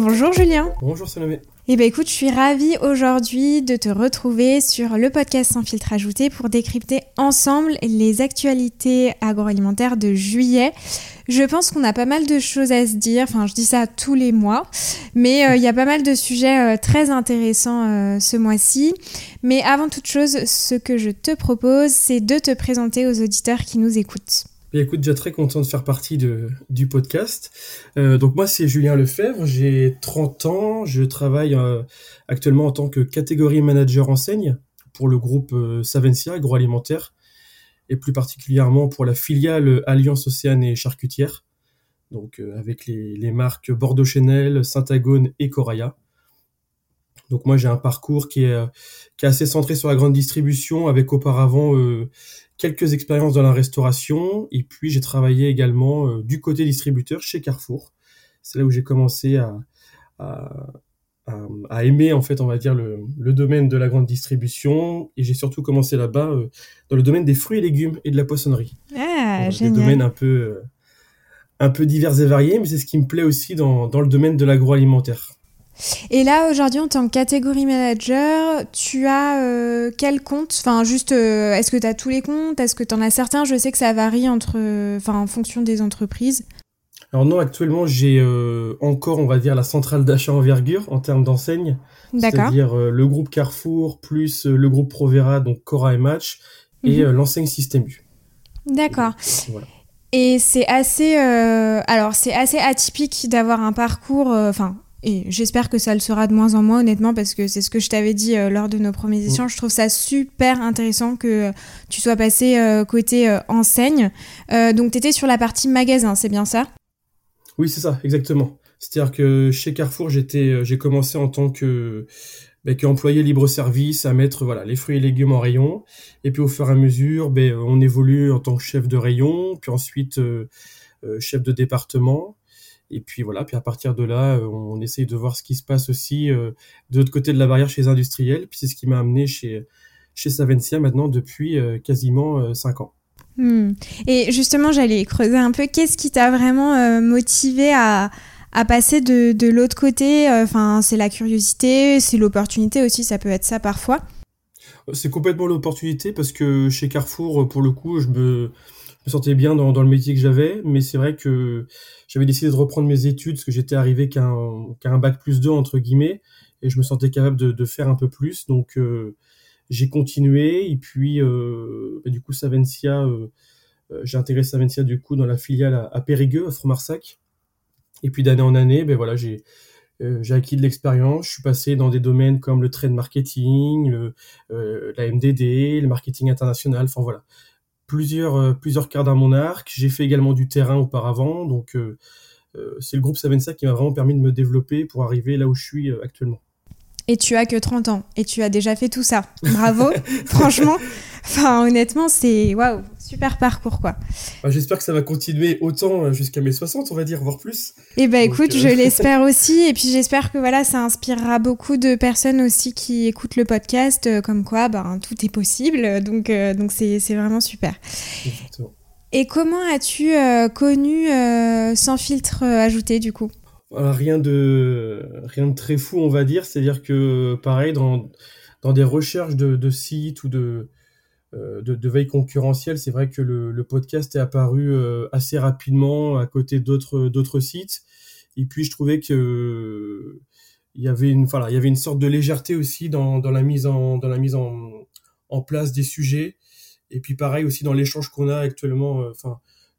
Bonjour Julien. Bonjour Salomé. Eh bien écoute, je suis ravie aujourd'hui de te retrouver sur le podcast Sans Filtre Ajouté pour décrypter ensemble les actualités agroalimentaires de juillet. Je pense qu'on a pas mal de choses à se dire, enfin je dis ça tous les mois, mais il y a pas mal de sujets très intéressants ce mois-ci. Mais avant toute chose, ce que je te propose, c'est de te présenter aux auditeurs qui nous écoutent. Et écoute, déjà très content de faire partie du podcast. Donc moi, c'est Julien Lefebvre, j'ai 30 ans, je travaille actuellement en tant que catégorie manager enseigne pour le groupe Savencia Agroalimentaire et plus particulièrement pour la filiale Alliance Océane et Charcutière, donc avec les marques Bordeaux Chanel, Saint-Agone et Coraya. Donc moi, j'ai un parcours qui est assez centré sur la grande distribution avec auparavant quelques expériences dans la restauration et puis j'ai travaillé également du côté distributeur chez Carrefour. C'est là où j'ai commencé à aimer en fait, on va dire le domaine de la grande distribution et j'ai surtout commencé là-bas dans le domaine des fruits et légumes et de la poissonnerie. Ah, donc, génial. Des domaines un peu divers et variés, mais c'est ce qui me plaît aussi dans le domaine de l'agroalimentaire. Et là, aujourd'hui, en tant que catégorie manager, tu as quel compte ? Enfin, juste, est-ce que tu as tous les comptes ? Est-ce que tu en as certains ? Je sais que ça varie en fonction des entreprises. Alors non, actuellement, j'ai encore, on va dire, la centrale d'achat envergure en termes d'enseigne. D'accord. C'est-à-dire le groupe Carrefour plus le groupe Provera, donc Cora et Match, et l'enseigne System U. D'accord. Et, voilà. Et c'est assez... alors, c'est assez atypique d'avoir un parcours... Et j'espère que ça le sera de moins en moins, honnêtement, parce que c'est ce que je t'avais dit lors de nos premiers échanges. Je trouve ça super intéressant que tu sois passé côté enseigne. Donc, tu étais sur la partie magasin, c'est bien ça ? Oui, c'est ça, exactement. C'est-à-dire que chez Carrefour, j'ai commencé en tant qu'employé libre-service à mettre les fruits et légumes en rayon. Et puis, au fur et à mesure, on évolue en tant que chef de rayon, puis ensuite chef de département. Et puis voilà, puis à partir de là, on essaye de voir ce qui se passe aussi de l'autre côté de la barrière chez les industriels. Puis c'est ce qui m'a amené chez Savencia maintenant depuis quasiment 5 ans. Et justement, j'allais creuser un peu. Qu'est-ce qui t'a vraiment motivé à passer de l'autre côté ? Enfin, c'est la curiosité, c'est l'opportunité aussi, ça peut être ça parfois. C'est complètement l'opportunité parce que chez Carrefour, pour le coup, je me sentais bien dans le métier que j'avais, mais c'est vrai que j'avais décidé de reprendre mes études parce que j'étais arrivé qu'à un bac+2 entre guillemets, et je me sentais capable de faire un peu plus, donc j'ai continué, et puis du coup Savencia, j'ai intégré Savencia du coup dans la filiale à Périgueux, à Fromarcsac, et puis d'année en année, j'ai acquis de l'expérience, je suis passé dans des domaines comme le trade marketing, la MDD, le marketing international, enfin voilà. Plusieurs cordes à mon arc. J'ai fait également du terrain auparavant, donc c'est le groupe Savencia qui m'a vraiment permis de me développer pour arriver là où je suis actuellement. Et tu as que 30 ans et tu as déjà fait tout ça. Bravo, franchement. Enfin, honnêtement, c'est waouh, super parcours quoi. Bah, j'espère que ça va continuer autant jusqu'à mes 60, on va dire, voire plus. Eh ben écoute, je l'espère aussi. Et puis j'espère que ça inspirera beaucoup de personnes aussi qui écoutent le podcast, comme quoi, tout est possible. Donc c'est vraiment super. Exactement. Et comment as-tu connu Sans Filtre Ajouté du coup ? Voilà, rien de très fou, on va dire. C'est-à-dire que, pareil, dans des recherches de sites ou de veille concurrentielle, c'est vrai que le podcast est apparu assez rapidement à côté d'autres sites. Et puis, je trouvais que il y avait une sorte de légèreté aussi dans la mise en place des sujets. Et puis, pareil aussi dans l'échange qu'on a actuellement,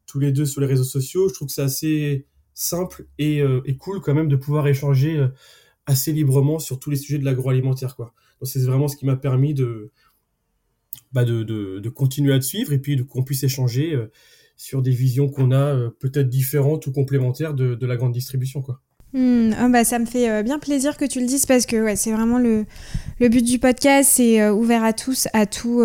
tous les deux sur les réseaux sociaux. Je trouve que c'est assez simple et cool quand même de pouvoir échanger assez librement sur tous les sujets de l'agroalimentaire, quoi. Donc c'est vraiment ce qui m'a permis de continuer à te suivre et puis qu'on puisse échanger sur des visions qu'on a peut-être différentes ou complémentaires de la grande distribution, quoi. Ça me fait bien plaisir que tu le dises parce que c'est vraiment le but du podcast, c'est ouvert à tous, à tout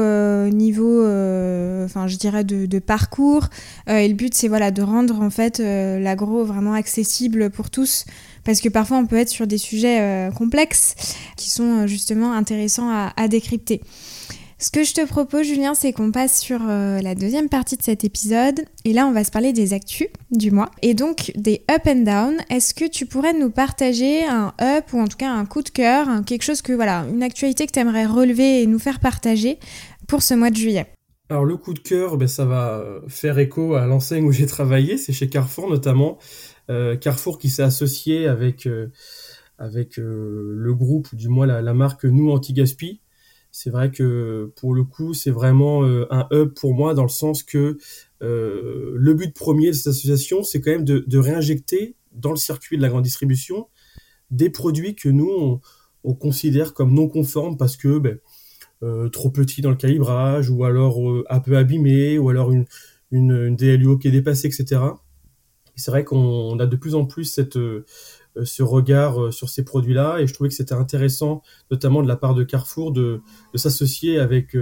niveau, je dirais de parcours. Et le but, c'est de rendre en fait l'agro vraiment accessible pour tous parce que parfois on peut être sur des sujets complexes qui sont justement intéressants à décrypter. Ce que je te propose, Julien, c'est qu'on passe sur la deuxième partie de cet épisode. Et là, on va se parler des actus du mois. Et donc, des up and down. Est-ce que tu pourrais nous partager un up ou en tout cas un coup de cœur, quelque chose que, voilà, une actualité que tu aimerais relever et nous faire partager pour ce mois de juillet ? Alors, le coup de cœur, ça va faire écho à l'enseigne où j'ai travaillé. C'est chez Carrefour, notamment. Carrefour qui s'est associé avec le groupe, ou du moins la marque Nous Anti-Gaspi. C'est vrai que pour le coup, c'est vraiment un hub pour moi dans le sens que le but premier de cette association, c'est quand même de réinjecter dans le circuit de la grande distribution des produits que nous, on considère comme non conformes parce que trop petits dans le calibrage ou alors un peu abîmés ou alors une DLUO qui est dépassée, etc. Et c'est vrai qu'on a de plus en plus ce regard sur ces produits-là, et je trouvais que c'était intéressant, notamment de la part de Carrefour, de s'associer avec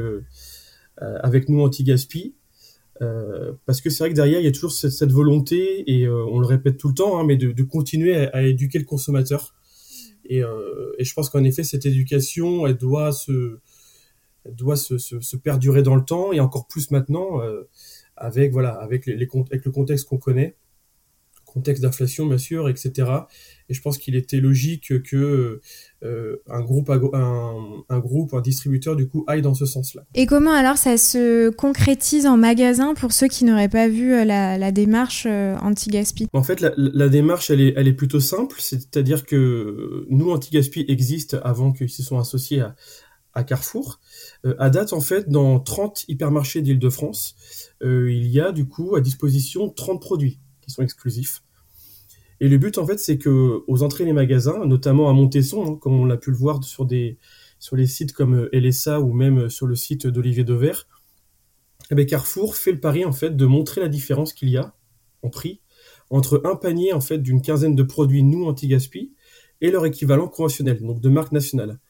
Nous Anti-Gaspi, parce que c'est vrai que derrière, il y a toujours cette volonté, et on le répète tout le temps, mais de continuer à éduquer le consommateur. Et je pense qu'en effet, cette éducation, elle doit se perdurer dans le temps, et encore plus maintenant, avec le contexte qu'on connaît. Contexte d'inflation, bien sûr, etc. Et je pense qu'il était logique que un distributeur, du coup, aille dans ce sens-là. Et comment alors ça se concrétise en magasin pour ceux qui n'auraient pas vu la démarche anti-gaspi ? En fait, la démarche, elle est plutôt simple. C'est-à-dire que Nous, Anti-Gaspi existe avant qu'ils se soient associés à Carrefour. À date, en fait, dans 30 hypermarchés d'Île-de-France, il y a, du coup, à disposition 30 produits qui sont exclusifs. Et le but, en fait, c'est que aux entrées des magasins, notamment à Montesson, comme on l'a pu le voir sur les sites comme LSA ou même sur le site d'Olivier Dauvers, Carrefour fait le pari, en fait, de montrer la différence qu'il y a en prix entre un panier, en fait, d'une quinzaine de produits Nous Anti-Gaspi et leur équivalent conventionnel, donc de marque nationale.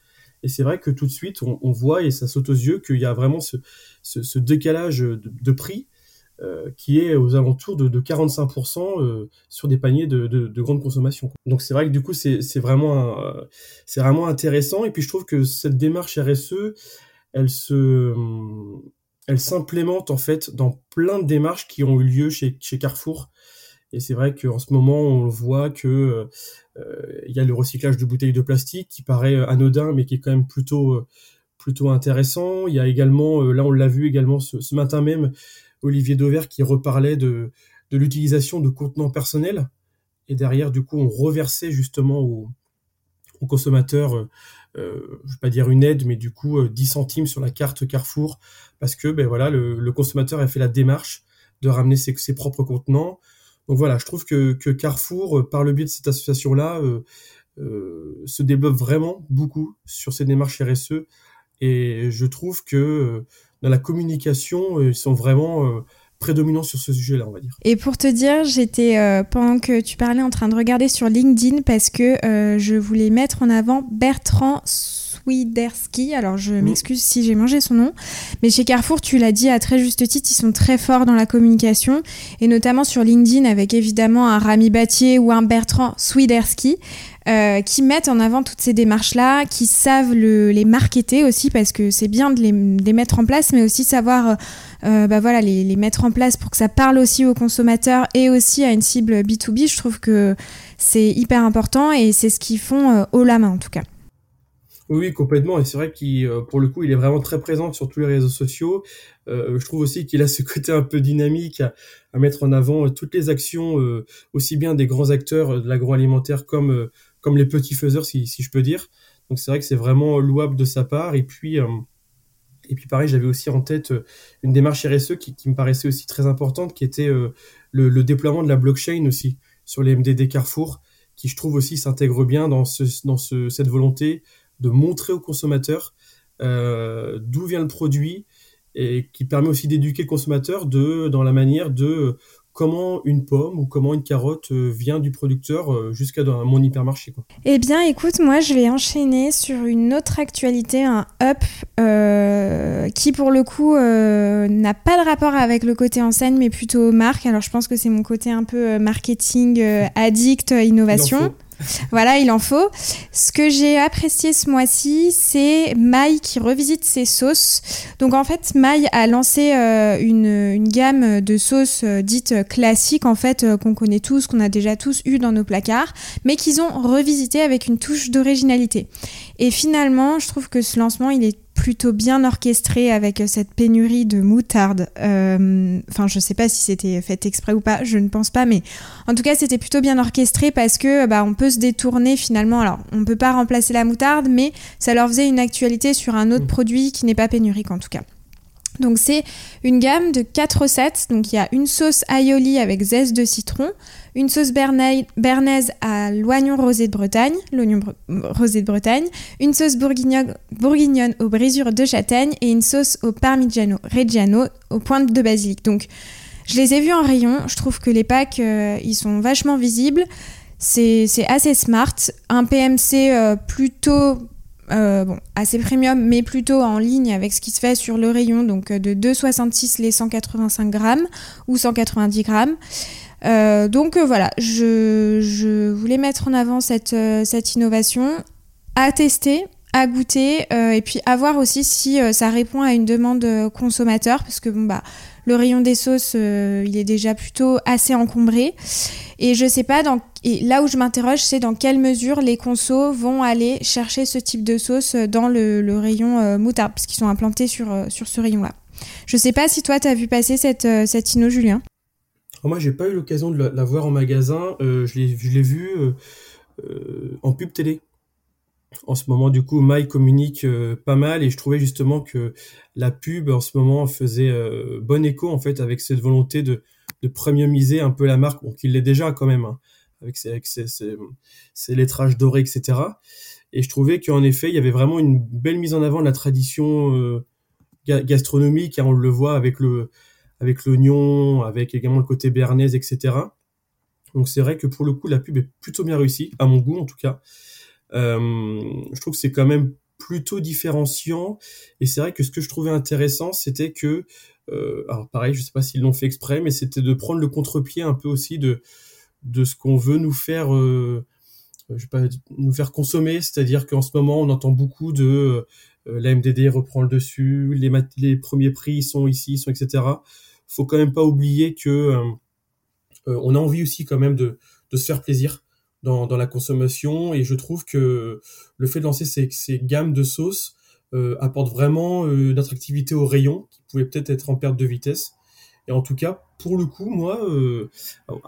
Et c'est vrai que tout de suite, on voit, et ça saute aux yeux, qu'il y a vraiment ce décalage de prix qui est aux alentours de 45% sur des paniers de grande consommation. Donc c'est vrai que du coup c'est vraiment intéressant, et puis je trouve que cette démarche RSE, elle s'implémente en fait dans plein de démarches qui ont eu lieu chez Carrefour. Et c'est vrai qu'en ce moment on voit que y a le recyclage de bouteilles de plastique qui paraît anodin mais qui est quand même plutôt intéressant. Il y a également, là on l'a vu également ce matin même, Olivier Dauvers qui reparlait de l'utilisation de contenants personnels, et derrière du coup on reversait justement aux consommateurs, je ne vais pas dire une aide, mais du coup 10 centimes sur la carte Carrefour, parce que le consommateur a fait la démarche de ramener ses propres contenants. Donc voilà, je trouve que Carrefour, par le biais de cette association-là, se développe vraiment beaucoup sur ces démarches RSE, et je trouve que... dans la communication, ils sont vraiment prédominants sur ce sujet-là, on va dire. Et pour te dire, j'étais, pendant que tu parlais, en train de regarder sur LinkedIn parce que je voulais mettre en avant Bertrand Swiderski. Alors, je m'excuse si j'ai mangé son nom. Mais chez Carrefour, tu l'as dit à très juste titre, ils sont très forts dans la communication. Et notamment sur LinkedIn, avec évidemment un Rami Batier ou un Bertrand Swiderski. Qui mettent en avant toutes ces démarches-là, qui savent les marketer aussi, parce que c'est bien de les mettre en place, mais aussi savoir les mettre en place pour que ça parle aussi aux consommateurs et aussi à une cible B2B. Je trouve que c'est hyper important, et c'est ce qu'ils font haut la main en tout cas. Oui, complètement. Et c'est vrai qu'il, pour le coup, il est vraiment très présent sur tous les réseaux sociaux. Je trouve aussi qu'il a ce côté un peu dynamique à mettre en avant toutes les actions, aussi bien des grands acteurs de l'agroalimentaire comme les petits faiseurs, si je peux dire. Donc c'est vrai que c'est vraiment louable de sa part. Et puis pareil, j'avais aussi en tête une démarche RSE qui me paraissait aussi très importante, qui était le déploiement de la blockchain aussi sur les MDD Carrefour, qui je trouve aussi s'intègre bien dans cette volonté de montrer aux consommateurs d'où vient le produit, et qui permet aussi d'éduquer le consommateur dans la manière de comment une pomme ou comment une carotte vient du producteur jusqu'à dans mon hypermarché, quoi. Eh bien, écoute, moi, je vais enchaîner sur une autre actualité, un up qui, pour le coup, n'a pas de rapport avec le côté enseigne, mais plutôt marque. Alors, je pense que c'est mon côté un peu marketing, addict, innovation. Voilà, il en faut. Ce que j'ai apprécié ce mois-ci, c'est Maille qui revisite ses sauces. Donc en fait, Maille a lancé une gamme de sauces dites classiques, en fait, qu'on connaît tous, qu'on a déjà tous eu dans nos placards, mais qu'ils ont revisité avec une touche d'originalité. Et finalement, je trouve que ce lancement, il est plutôt bien orchestré avec cette pénurie de moutarde. Enfin, je sais pas si c'était fait exprès ou pas, je ne pense pas, mais en tout cas, c'était plutôt bien orchestré parce que on peut se détourner finalement. Alors, on peut pas remplacer la moutarde, mais ça leur faisait une actualité sur un autre produit qui n'est pas pénurique en tout cas. Donc, c'est une gamme de 4 recettes. Donc, il y a une sauce aioli avec zeste de citron, une sauce bernaise à l'oignon rosé de Bretagne, une sauce bourguignonne aux brisures de châtaigne et une sauce au parmigiano reggiano aux pointes de basilic. Donc, je les ai vus en rayon. Je trouve que les packs, ils sont vachement visibles. C'est assez smart. Un PMC plutôt... assez premium, mais plutôt en ligne avec ce qui se fait sur le rayon, donc de 2,66 les 185 grammes ou 190 grammes. Voilà, je voulais mettre en avant cette innovation à tester, à goûter et puis à voir aussi si ça répond à une demande consommateur, parce que le rayon des sauces, il est déjà plutôt assez encombré. Et je sais pas, et là où je m'interroge, c'est dans quelle mesure les consos vont aller chercher ce type de sauce dans le rayon moutarde, parce qu'ils sont implantés sur ce rayon-là. Je sais pas si toi, tu as vu passer cette inno, Julien. Alors moi, j'ai pas eu l'occasion de la voir en magasin. Je l'ai vue en pub télé. En ce moment, du coup, Maille communique pas mal et je trouvais justement que la pub en ce moment faisait bon écho en fait avec cette volonté de premiumiser un peu la marque, bon, qui l'est déjà quand même, hein, avec ses lettrages dorés, etc. Et je trouvais qu'en effet, il y avait vraiment une belle mise en avant de la tradition gastronomique, hein, on le voit avec l'oignon, avec également le côté béarnaise, etc. Donc c'est vrai que pour le coup, la pub est plutôt bien réussie, à mon goût en tout cas. Je trouve que c'est quand même plutôt différenciant et c'est vrai que ce que je trouvais intéressant c'était que alors pareil, je sais pas s'ils l'ont fait exprès, mais c'était de prendre le contre-pied un peu aussi de ce qu'on veut nous faire nous faire consommer, c'est-à-dire qu'en ce moment on entend beaucoup de la MDD reprend le dessus, les premiers prix sont ici, etc. Faut quand même pas oublier que on a envie aussi quand même de se faire plaisir dans la consommation, et je trouve que le fait de lancer ces gammes de sauces apporte vraiment une attractivité au rayon qui pouvait peut-être être en perte de vitesse. Et en tout cas, pour le coup, moi,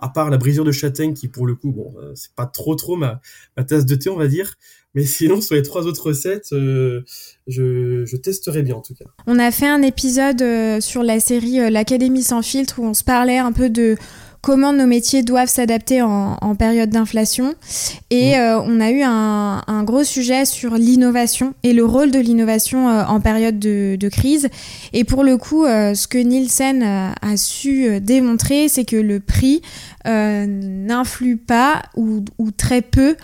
à part la brisure de châtaigne qui, pour le coup, c'est pas trop ma tasse de thé, on va dire, mais sinon, sur les 3 autres recettes, je testerai bien en tout cas. On a fait un épisode sur la série L'Académie Sans Filtre où on se parlait un peu de... comment nos métiers doivent s'adapter en période d'inflation. Et on a eu un gros sujet sur l'innovation et le rôle de l'innovation en période de crise. Et pour le coup, ce que Nielsen a su démontrer, c'est que le prix n'influe pas ou très peu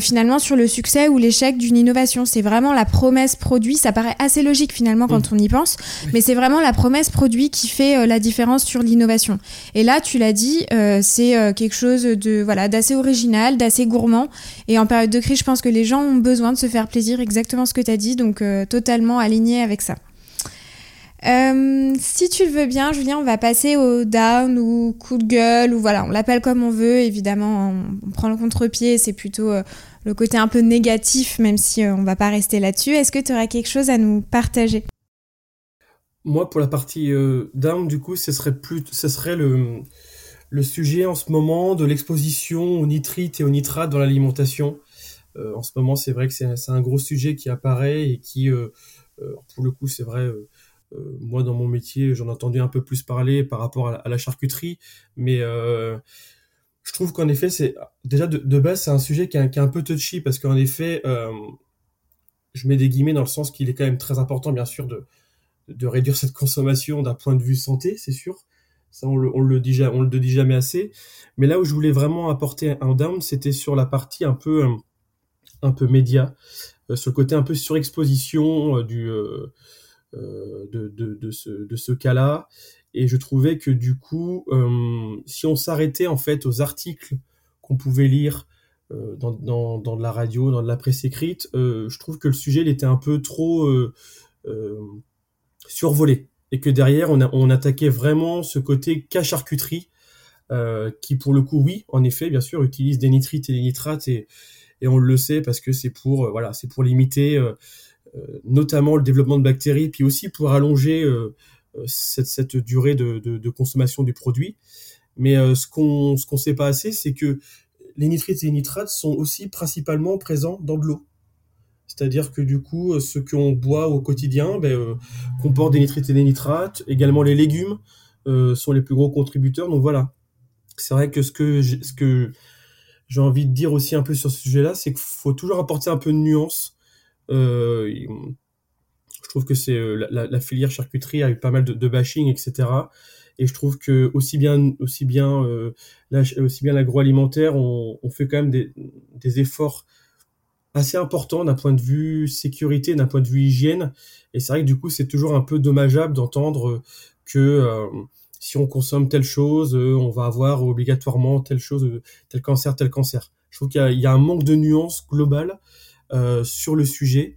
finalement sur le succès ou l'échec d'une innovation. C'est vraiment la promesse produit. Ça paraît assez logique finalement quand on y pense, mais c'est vraiment la promesse produit qui fait la différence sur l'innovation. Et là, tu l'as dit, c'est quelque chose d'assez original, d'assez gourmand, et en période de crise je pense que les gens ont besoin de se faire plaisir, exactement ce que tu as dit, donc totalement aligné avec ça. Si tu le veux bien, Julien, on va passer au down ou coup de gueule, ou voilà, on l'appelle comme on veut, évidemment on prend le contre-pied, c'est plutôt le côté un peu négatif, même si on va pas rester là-dessus. Est-ce que tu aurais quelque chose à nous partager? Moi, pour la partie down, du coup, ce serait le sujet en ce moment de l'exposition aux nitrites et aux nitrates dans l'alimentation. En ce moment, c'est vrai que c'est un gros sujet qui apparaît et qui, pour le coup, c'est vrai, moi dans mon métier, j'en entendais un peu plus parler par rapport à la charcuterie, mais je trouve qu'en effet, c'est déjà de base, c'est un sujet qui est un peu touchy, parce qu'en effet, je mets des guillemets dans le sens qu'il est quand même très important, bien sûr, de réduire cette consommation d'un point de vue santé, c'est sûr. Ça, on le dit jamais assez. Mais là où je voulais vraiment apporter un down, c'était sur la partie un peu média, sur le côté un peu surexposition de ce cas-là. Et je trouvais que du coup, si on s'arrêtait en fait aux articles qu'on pouvait lire dans de la radio, dans de la presse écrite, je trouve que le sujet il était un peu trop survolé, et que derrière on attaquait vraiment ce côté cas charcuterie, qui pour le coup, oui, en effet, bien sûr, utilise des nitrites et des nitrates, et on le sait parce que c'est pour c'est pour limiter notamment le développement de bactéries, puis aussi pour allonger cette durée de consommation du produit. Mais ce qu'on sait pas assez, c'est que les nitrites et les nitrates sont aussi principalement présents dans de l'eau. C'est-à-dire que du coup, ce qu'on boit au quotidien comporte des nitrites et des nitrates. Également, les légumes sont les plus gros contributeurs. Donc voilà, c'est vrai que ce que j'ai envie de dire aussi un peu sur ce sujet-là, c'est qu'il faut toujours apporter un peu de nuance. Je trouve que c'est la filière charcuterie a eu pas mal de bashing, etc. Et je trouve que aussi bien l'agroalimentaire, on fait quand même des efforts assez importants d'un point de vue sécurité, d'un point de vue hygiène. Et c'est vrai que du coup, c'est toujours un peu dommageable d'entendre que si on consomme telle chose, on va avoir obligatoirement telle chose, tel cancer. Je trouve qu'il y a un manque de nuance globale sur le sujet.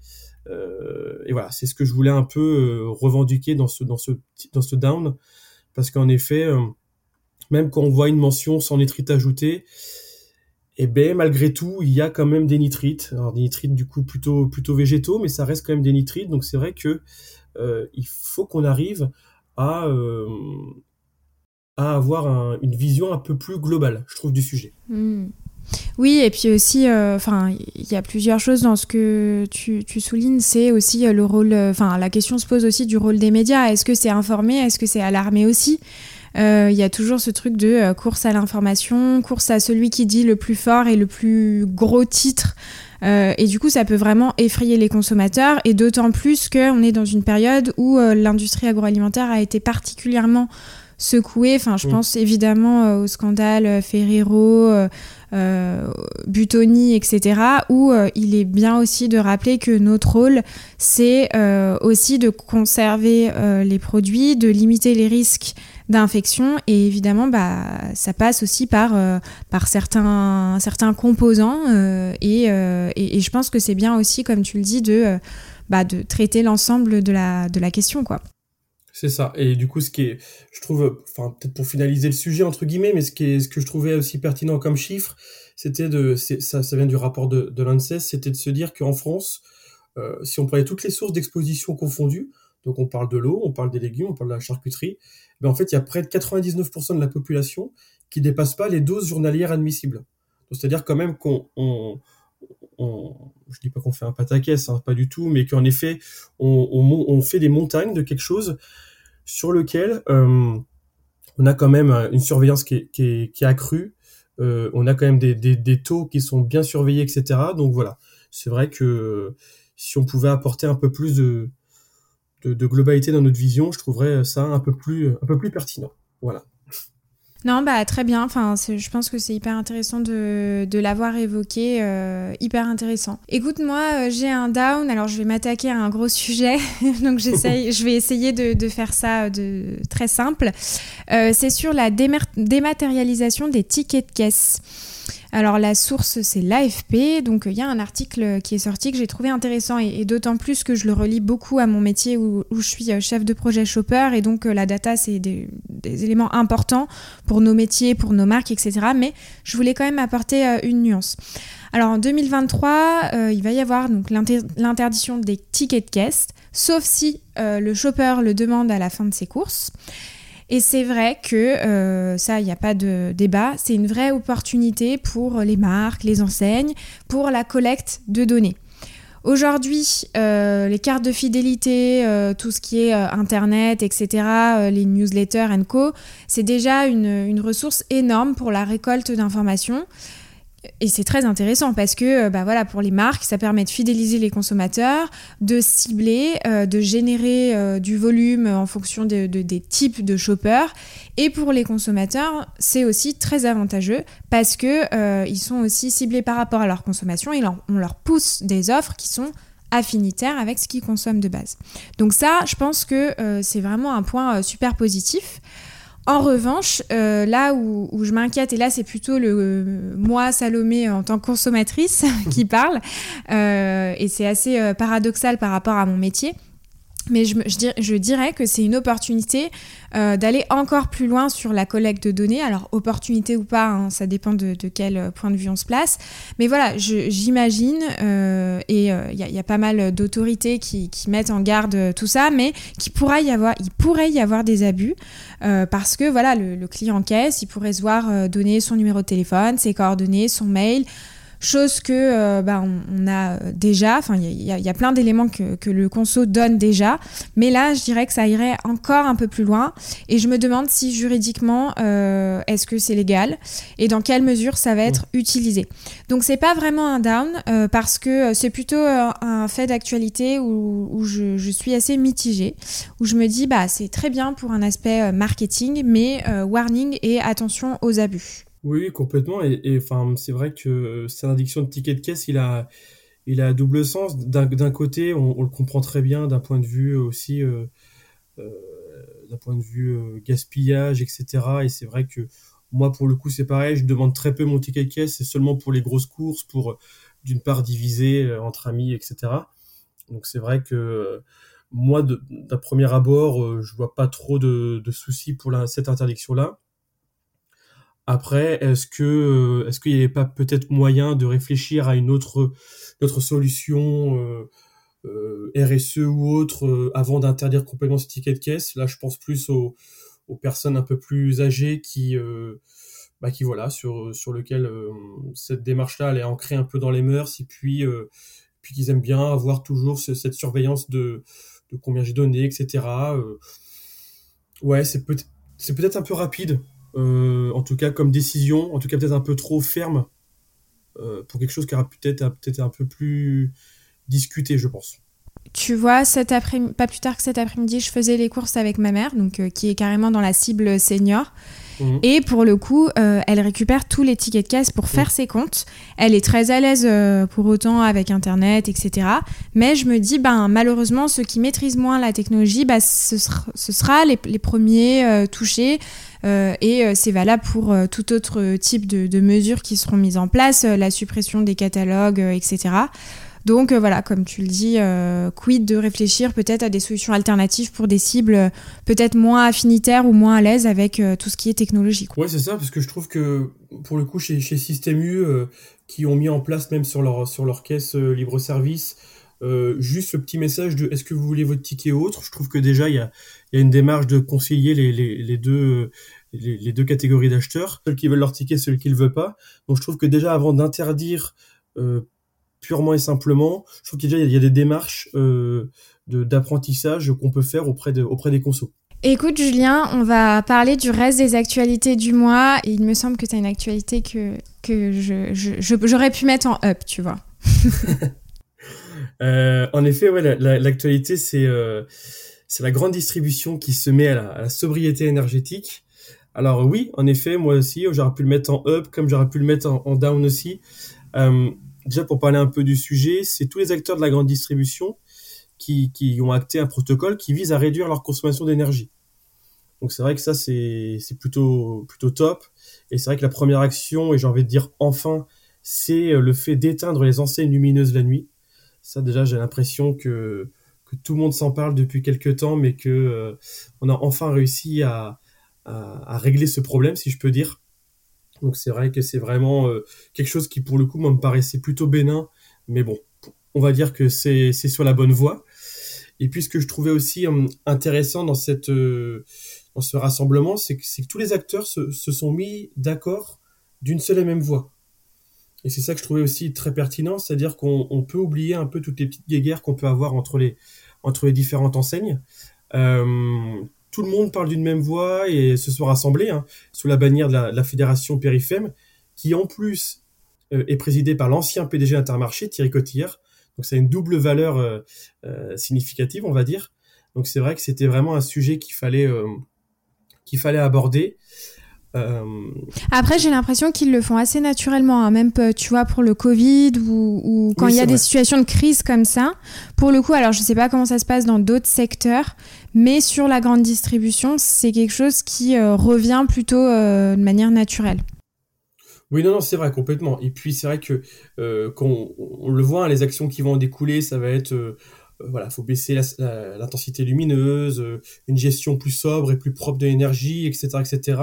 Et voilà, c'est ce que je voulais un peu revendiquer dans ce down. Parce qu'en effet, même quand on voit une mention sans nitrite ajouté, malgré tout, il y a quand même des nitrites. Alors des nitrites du coup plutôt végétaux, mais ça reste quand même des nitrites. Donc c'est vrai que il faut qu'on arrive à avoir une vision un peu plus globale, je trouve, du sujet. Mmh. Oui, et puis aussi, il y a plusieurs choses dans ce que tu soulignes. C'est aussi le rôle, la question se pose aussi du rôle des médias. Est-ce que c'est informé? Est-ce que c'est alarmé aussi? Il y a toujours ce truc de course à l'information, course à celui qui dit le plus fort et le plus gros titre. Et du coup, ça peut vraiment effrayer les consommateurs, et d'autant plus qu'on est dans une période où l'industrie agroalimentaire a été particulièrement secouée. Je pense évidemment au scandale Ferrero, Butoni, etc., où il est bien aussi de rappeler que notre rôle, c'est aussi de conserver les produits, de limiter les risques d'infection, et évidemment ça passe aussi par certains composants, et je pense que c'est bien aussi, comme tu le dis, de traiter l'ensemble de la question, quoi. C'est ça. Et du coup, ce qui est, je trouve, peut-être pour finaliser le sujet entre guillemets, mais ce que je trouvais aussi pertinent comme chiffre, c'était ça vient du rapport de l'ANSES, c'était de se dire qu'en France, si on prenait toutes les sources d'exposition confondues, donc on parle de l'eau, on parle des légumes, on parle de la charcuterie, en fait, il y a près de 99% de la population qui ne dépasse pas les doses journalières admissibles. Donc, c'est-à-dire quand même je dis pas qu'on fait un pataquès, pas du tout, mais qu'en effet, on fait des montagnes de quelque chose sur lequel on a quand même une surveillance qui est accrue, on a quand même des taux qui sont bien surveillés, etc. Donc voilà, c'est vrai que si on pouvait apporter un peu plus de globalité dans notre vision, je trouverais ça un peu plus pertinent. Voilà. Non, très bien. Je pense que c'est hyper intéressant de l'avoir évoqué. Hyper intéressant. Écoute, moi, j'ai un down. Alors, je vais m'attaquer à un gros sujet. Donc, je vais essayer de faire ça de très simple. C'est sur la dématérialisation des tickets de caisse. Alors, la source, c'est l'AFP. Donc, il y a un article qui est sorti que j'ai trouvé intéressant, et d'autant plus que je le relie beaucoup à mon métier où je suis chef de projet shopper. Et donc, la data, c'est des éléments importants pour nos métiers, pour nos marques, etc. Mais je voulais quand même apporter une nuance. Alors, en 2023, il va y avoir donc l'interdiction des tickets de caisse, sauf si le shopper le demande à la fin de ses courses. Et c'est vrai que ça, il n'y a pas de débat, c'est une vraie opportunité pour les marques, les enseignes, pour la collecte de données. Aujourd'hui, les cartes de fidélité, tout ce qui est Internet, etc., les newsletters and co, c'est déjà une ressource énorme pour la récolte d'informations. Et c'est très intéressant parce que pour les marques, ça permet de fidéliser les consommateurs, de cibler, de générer du volume en fonction des types de shoppers. Et pour les consommateurs, c'est aussi très avantageux parce que ils sont aussi ciblés par rapport à leur consommation, et on leur pousse des offres qui sont affinitaires avec ce qu'ils consomment de base. Donc ça, je pense que c'est vraiment un point super positif. En revanche, là où je m'inquiète, et là c'est plutôt le moi, Salomé, en tant que consommatrice qui parle, et c'est assez paradoxal par rapport à mon métier, mais je dirais que c'est une opportunité d'aller encore plus loin sur la collecte de données. Alors, opportunité ou pas, hein, ça dépend de quel point de vue on se place. Mais voilà, j'imagine, et il y a pas mal d'autorités qui mettent en garde tout ça, mais il pourrait y avoir des abus, parce que voilà, le client caisse, il pourrait se voir donner son numéro de téléphone, ses coordonnées, son mail... Chose que on a déjà, il y a plein d'éléments que le conso donne déjà, mais là je dirais que ça irait encore un peu plus loin, et je me demande si juridiquement est-ce que c'est légal et dans quelle mesure ça va être utilisé. Donc c'est pas vraiment un down, parce que c'est plutôt un fait d'actualité où je suis assez mitigée, où je me dis c'est très bien pour un aspect marketing, mais warning et attention aux abus. Oui, complètement. Et enfin, c'est vrai que cette interdiction de ticket de caisse, il a double sens. D'un côté, on le comprend très bien d'un point de vue aussi, d'un point de vue gaspillage, etc. Et c'est vrai que moi, pour le coup, c'est pareil. Je demande très peu mon ticket de caisse. C'est seulement pour les grosses courses, pour d'une part diviser entre amis, etc. Donc c'est vrai que moi, d'un premier abord, je vois pas trop de soucis pour cette interdiction-là. Après, est-ce qu'il n'y avait pas peut-être moyen de réfléchir à une autre solution RSE ou autre avant d'interdire complètement ce ticket de caisse ? Là, je pense plus aux personnes un peu plus âgées qui voilà, sur lequel cette démarche-là, elle est ancrée un peu dans les mœurs, et puis qu'ils aiment bien avoir toujours cette surveillance de combien j'ai donné, etc. Ouais, c'est peut-être un peu rapide. En tout cas comme décision, en tout cas peut-être un peu trop ferme pour quelque chose qui aura peut-être un peu plus discuté, je pense. Tu vois, pas plus tard que cet après-midi, je faisais les courses avec ma mère, donc, qui est carrément dans la cible senior. Mmh. Et pour le coup, elle récupère tous les tickets de caisse pour faire ses comptes. Elle est très à l'aise pour autant avec Internet, etc. Mais je me dis, malheureusement, ceux qui maîtrisent moins la technologie, ce sera les premiers touchés. Et c'est valable pour tout autre type de mesures qui seront mises en place, la suppression des catalogues, etc. Donc voilà, comme tu le dis, quid de réfléchir peut-être à des solutions alternatives pour des cibles peut-être moins affinitaires ou moins à l'aise avec tout ce qui est technologique. Ouais, c'est ça, parce que je trouve que pour le coup chez System U, qui ont mis en place même sur leur caisse libre-service, juste ce petit message de « est-ce que vous voulez votre ticket ou autre ?», je trouve que déjà il y a une démarche de concilier les deux catégories d'acheteurs, ceux qui veulent leur ticket, ceux qui ne le veulent pas. Donc je trouve que déjà avant d'interdire purement et simplement, je trouve qu'il y a des démarches d'apprentissage qu'on peut faire auprès des consos. Écoute Julien, on va parler du reste des actualités du mois. Et il me semble que tu as une actualité que j'aurais pu mettre en up, tu vois. En effet, ouais, l'actualité, c'est la grande distribution qui se met à la sobriété énergétique. Alors oui, en effet, moi aussi, j'aurais pu le mettre en up comme j'aurais pu le mettre en down aussi. Déjà, pour parler un peu du sujet, c'est tous les acteurs de la grande distribution qui ont acté un protocole qui vise à réduire leur consommation d'énergie. Donc c'est vrai que ça, c'est plutôt top. Et c'est vrai que la première action, et j'ai envie de dire enfin, c'est le fait d'éteindre les enseignes lumineuses la nuit. Ça, déjà, j'ai l'impression que tout le monde s'en parle depuis quelques temps, mais que on a enfin réussi à régler ce problème, si je peux dire. Donc c'est vrai que c'est vraiment quelque chose qui, pour le coup, moi, me paraissait plutôt bénin. Mais bon, on va dire que c'est sur la bonne voie. Et puis ce que je trouvais aussi intéressant dans ce rassemblement, c'est que tous les acteurs se sont mis d'accord d'une seule et même voie. Et c'est ça que je trouvais aussi très pertinent, c'est-à-dire qu'on peut oublier un peu toutes les petites guéguerres qu'on peut avoir entre les différentes enseignes. Tout le monde parle d'une même voix et se sont rassemblés sous la bannière de la fédération Perifem, qui en plus est présidée par l'ancien PDG Intermarché, Thierry Cotillard. Donc ça a une double valeur significative, on va dire. Donc c'est vrai que c'était vraiment un sujet qu'il fallait aborder. Après, j'ai l'impression qu'ils le font assez naturellement, hein. Même, tu vois, pour le Covid ou quand il y a des situations de crise comme ça. Pour le coup, alors je ne sais pas comment ça se passe dans d'autres secteurs, mais sur la grande distribution, c'est quelque chose qui revient plutôt de manière naturelle. Oui, non, c'est vrai, complètement. Et puis, c'est vrai que quand on le voit, hein, les actions qui vont en découler, ça va être... voilà, faut baisser l'intensité lumineuse, une gestion plus sobre et plus propre de l'énergie, etc., etc.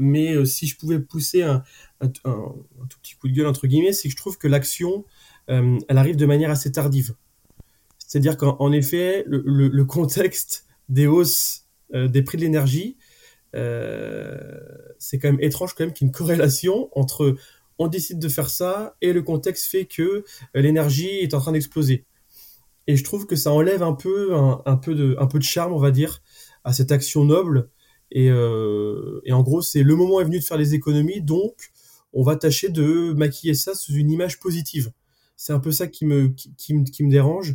Mais si je pouvais pousser un tout petit coup de gueule, entre guillemets, c'est que je trouve que l'action, elle arrive de manière assez tardive. C'est-à-dire qu'en effet, le contexte des hausses des prix de l'énergie, c'est quand même étrange quand même qu'il y ait une corrélation entre on décide de faire ça et le contexte fait que l'énergie est en train d'exploser. Et je trouve que ça enlève un peu de charme, on va dire, à cette action noble. Et en gros, c'est le moment est venu de faire les économies, donc on va tâcher de maquiller ça sous une image positive. C'est un peu ça qui me dérange.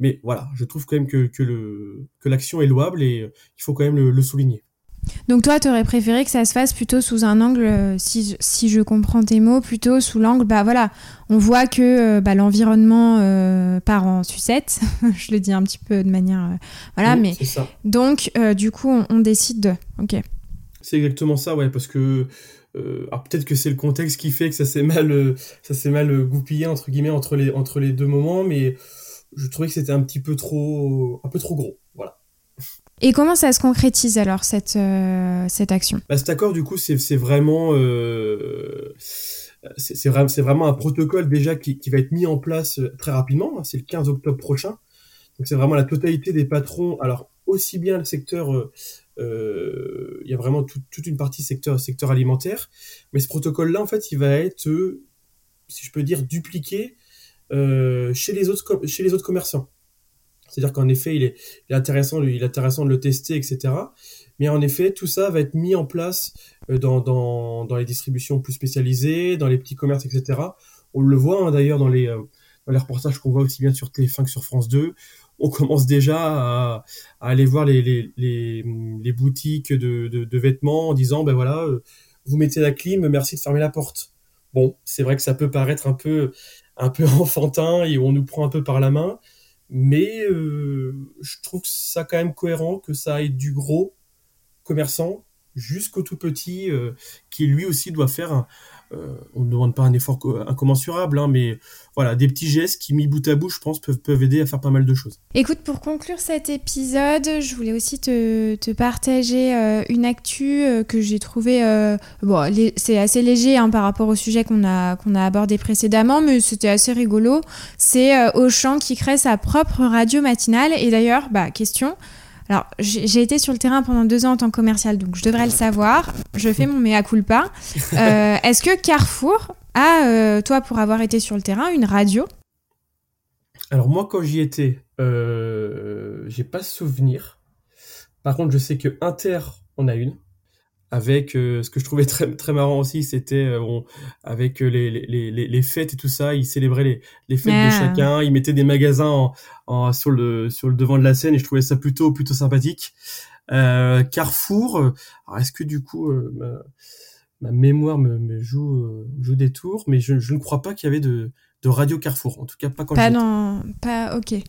Mais voilà, je trouve quand même que l'action est louable et il faut quand même le souligner. Donc toi, tu aurais préféré que ça se fasse plutôt sous un angle, si je comprends tes mots, plutôt sous l'angle, bah voilà, on voit que l'environnement part en sucette, je le dis un petit peu de manière... voilà, oui, mais c'est ça. Donc du coup, on décide de... Ok. C'est exactement ça, ouais, parce que alors peut-être que c'est le contexte qui fait que ça s'est mal goupillé, entre guillemets, entre les deux moments, mais je trouvais que c'était un peu trop gros, voilà. Et comment ça se concrétise alors cette action ? Cet accord du coup c'est vraiment c'est vraiment un protocole déjà qui va être mis en place très rapidement, hein, c'est le 15 octobre prochain. Donc c'est vraiment la totalité des patrons, alors aussi bien le secteur il y a vraiment toute une partie secteur alimentaire, mais ce protocole là en fait, il va être si je peux dire dupliqué chez les autres commerçants. C'est-à-dire qu'en effet, il est intéressant de le tester, etc. Mais en effet, tout ça va être mis en place dans les distributions plus spécialisées, dans les petits commerces, etc. On le voit hein, d'ailleurs dans les reportages qu'on voit aussi bien sur TF1 que sur France 2. On commence déjà à aller voir les boutiques de vêtements en disant « ben voilà, vous mettez la clim, merci de fermer la porte ». Bon, c'est vrai que ça peut paraître un peu enfantin et on nous prend un peu par la main. Mais je trouve ça quand même cohérent que ça aille du gros commerçant jusqu'au tout petit qui lui aussi doit faire, on ne demande pas un effort incommensurable, hein, mais voilà, des petits gestes qui mis bout à bout, je pense, peuvent aider à faire pas mal de choses. Écoute, pour conclure cet épisode, je voulais aussi te partager une actu que j'ai trouvée, c'est assez léger hein, par rapport au sujet qu'on a abordé précédemment, mais c'était assez rigolo. C'est Auchan qui crée sa propre radio matinale, et d'ailleurs, question... Alors, j'ai été sur le terrain pendant 2 ans en tant que commercial, donc je devrais le savoir. Je fais mon mea culpa. Est-ce que Carrefour a, toi, pour avoir été sur le terrain, une radio ? Alors moi, quand j'y étais, j'ai pas souvenir. Par contre, je sais que Inter en a une. Avec ce que je trouvais très très marrant aussi, c'était avec les fêtes et tout ça, ils célébraient les fêtes de chacun, ils mettaient des magasins sur le devant de la scène et je trouvais ça plutôt sympathique. Carrefour, alors est-ce que du coup ma mémoire me joue des tours, mais je ne crois pas qu'il y avait de Radio Carrefour, en tout cas pas quand j'étais. Pas ok. Ouais.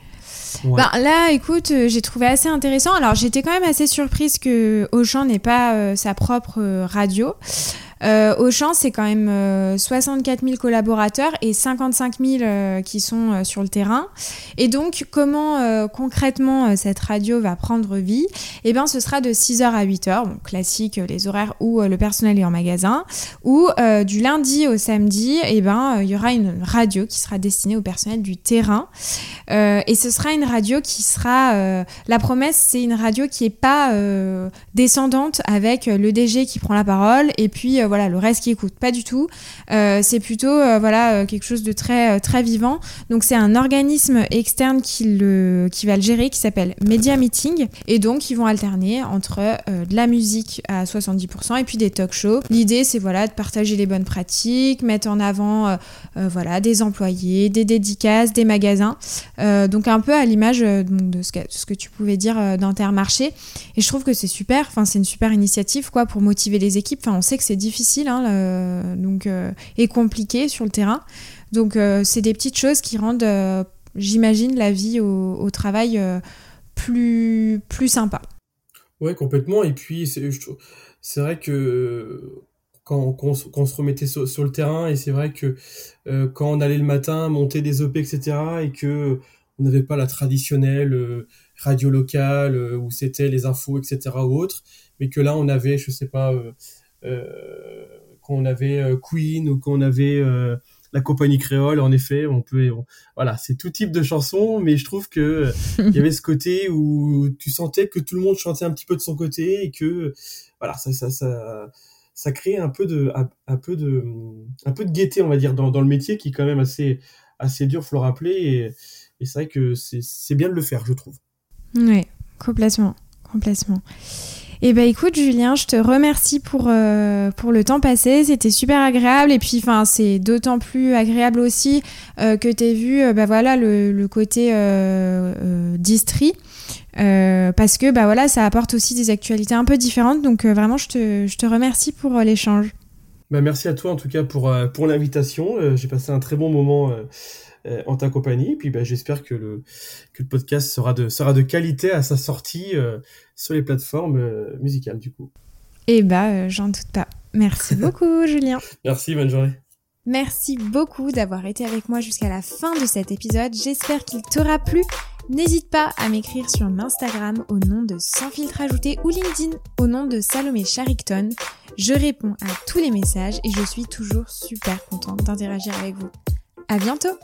Ben, là, écoute, j'ai trouvé assez intéressant. Alors, j'étais quand même assez surprise que Auchan n'ait pas sa propre radio. Auchan, c'est quand même 64 000 collaborateurs et 55 000 qui sont sur le terrain. Et donc, comment concrètement cette radio va prendre vie ? Eh bien, ce sera de 6h à 8h, bon, classique, les horaires où le personnel est en magasin, où du lundi au samedi, il y aura une radio qui sera destinée au personnel du terrain. Et ce sera une radio qui sera... la promesse, c'est une radio qui n'est pas descendante avec le DG qui prend la parole et puis... voilà, le reste qui écoute. Pas du tout. C'est plutôt voilà, quelque chose de très, très vivant. Donc, c'est un organisme externe qui va le gérer, qui s'appelle Media Meeting. Et donc, ils vont alterner entre de la musique à 70% et puis des talk shows. L'idée, c'est voilà, de partager les bonnes pratiques, mettre en avant voilà, des employés, des dédicaces, des magasins. Donc, un peu à l'image de ce que tu pouvais dire d'Intermarché. Et je trouve que c'est super. Enfin, c'est une super initiative quoi, pour motiver les équipes. Enfin, on sait que c'est difficile donc, et compliqué sur le terrain. Donc, c'est des petites choses qui rendent, j'imagine, la vie au travail plus sympa. Oui, complètement. Et puis, c'est vrai que quand on se remettait sur le terrain, et c'est vrai que quand on allait le matin monter des OP, etc., et qu'on n'avait pas la traditionnelle radio locale où c'était les infos, etc., ou autre, mais que là, on avait, je ne sais pas, quand on avait Queen ou qu'on avait... La compagnie créole, en effet, voilà, c'est tout type de chansons, mais je trouve que il y avait ce côté où tu sentais que tout le monde chantait un petit peu de son côté et que voilà, ça crée un peu de gaieté, on va dire, dans le métier qui est quand même assez dur, faut le rappeler, et c'est vrai que c'est bien de le faire, je trouve. Oui, complètement. Eh ben écoute Julien, je te remercie pour le temps passé, c'était super agréable et puis enfin c'est d'autant plus agréable aussi que t'aies vu bah voilà le côté distri parce que bah voilà ça apporte aussi des actualités un peu différentes donc vraiment je te remercie pour l'échange. Bah merci à toi en tout cas pour l'invitation, j'ai passé un très bon moment en ta compagnie, et puis bah, j'espère que le podcast sera de qualité à sa sortie sur les plateformes musicales du coup. Eh ben, j'en doute pas. Merci beaucoup Julien. Merci, bonne journée. Merci beaucoup d'avoir été avec moi jusqu'à la fin de cet épisode, j'espère qu'il t'aura plu. N'hésite pas à m'écrire sur Instagram au nom de Sans Filtre Ajouté ou LinkedIn au nom de Salomé Charicton. Je réponds à tous les messages et je suis toujours super contente d'interagir avec vous. À bientôt.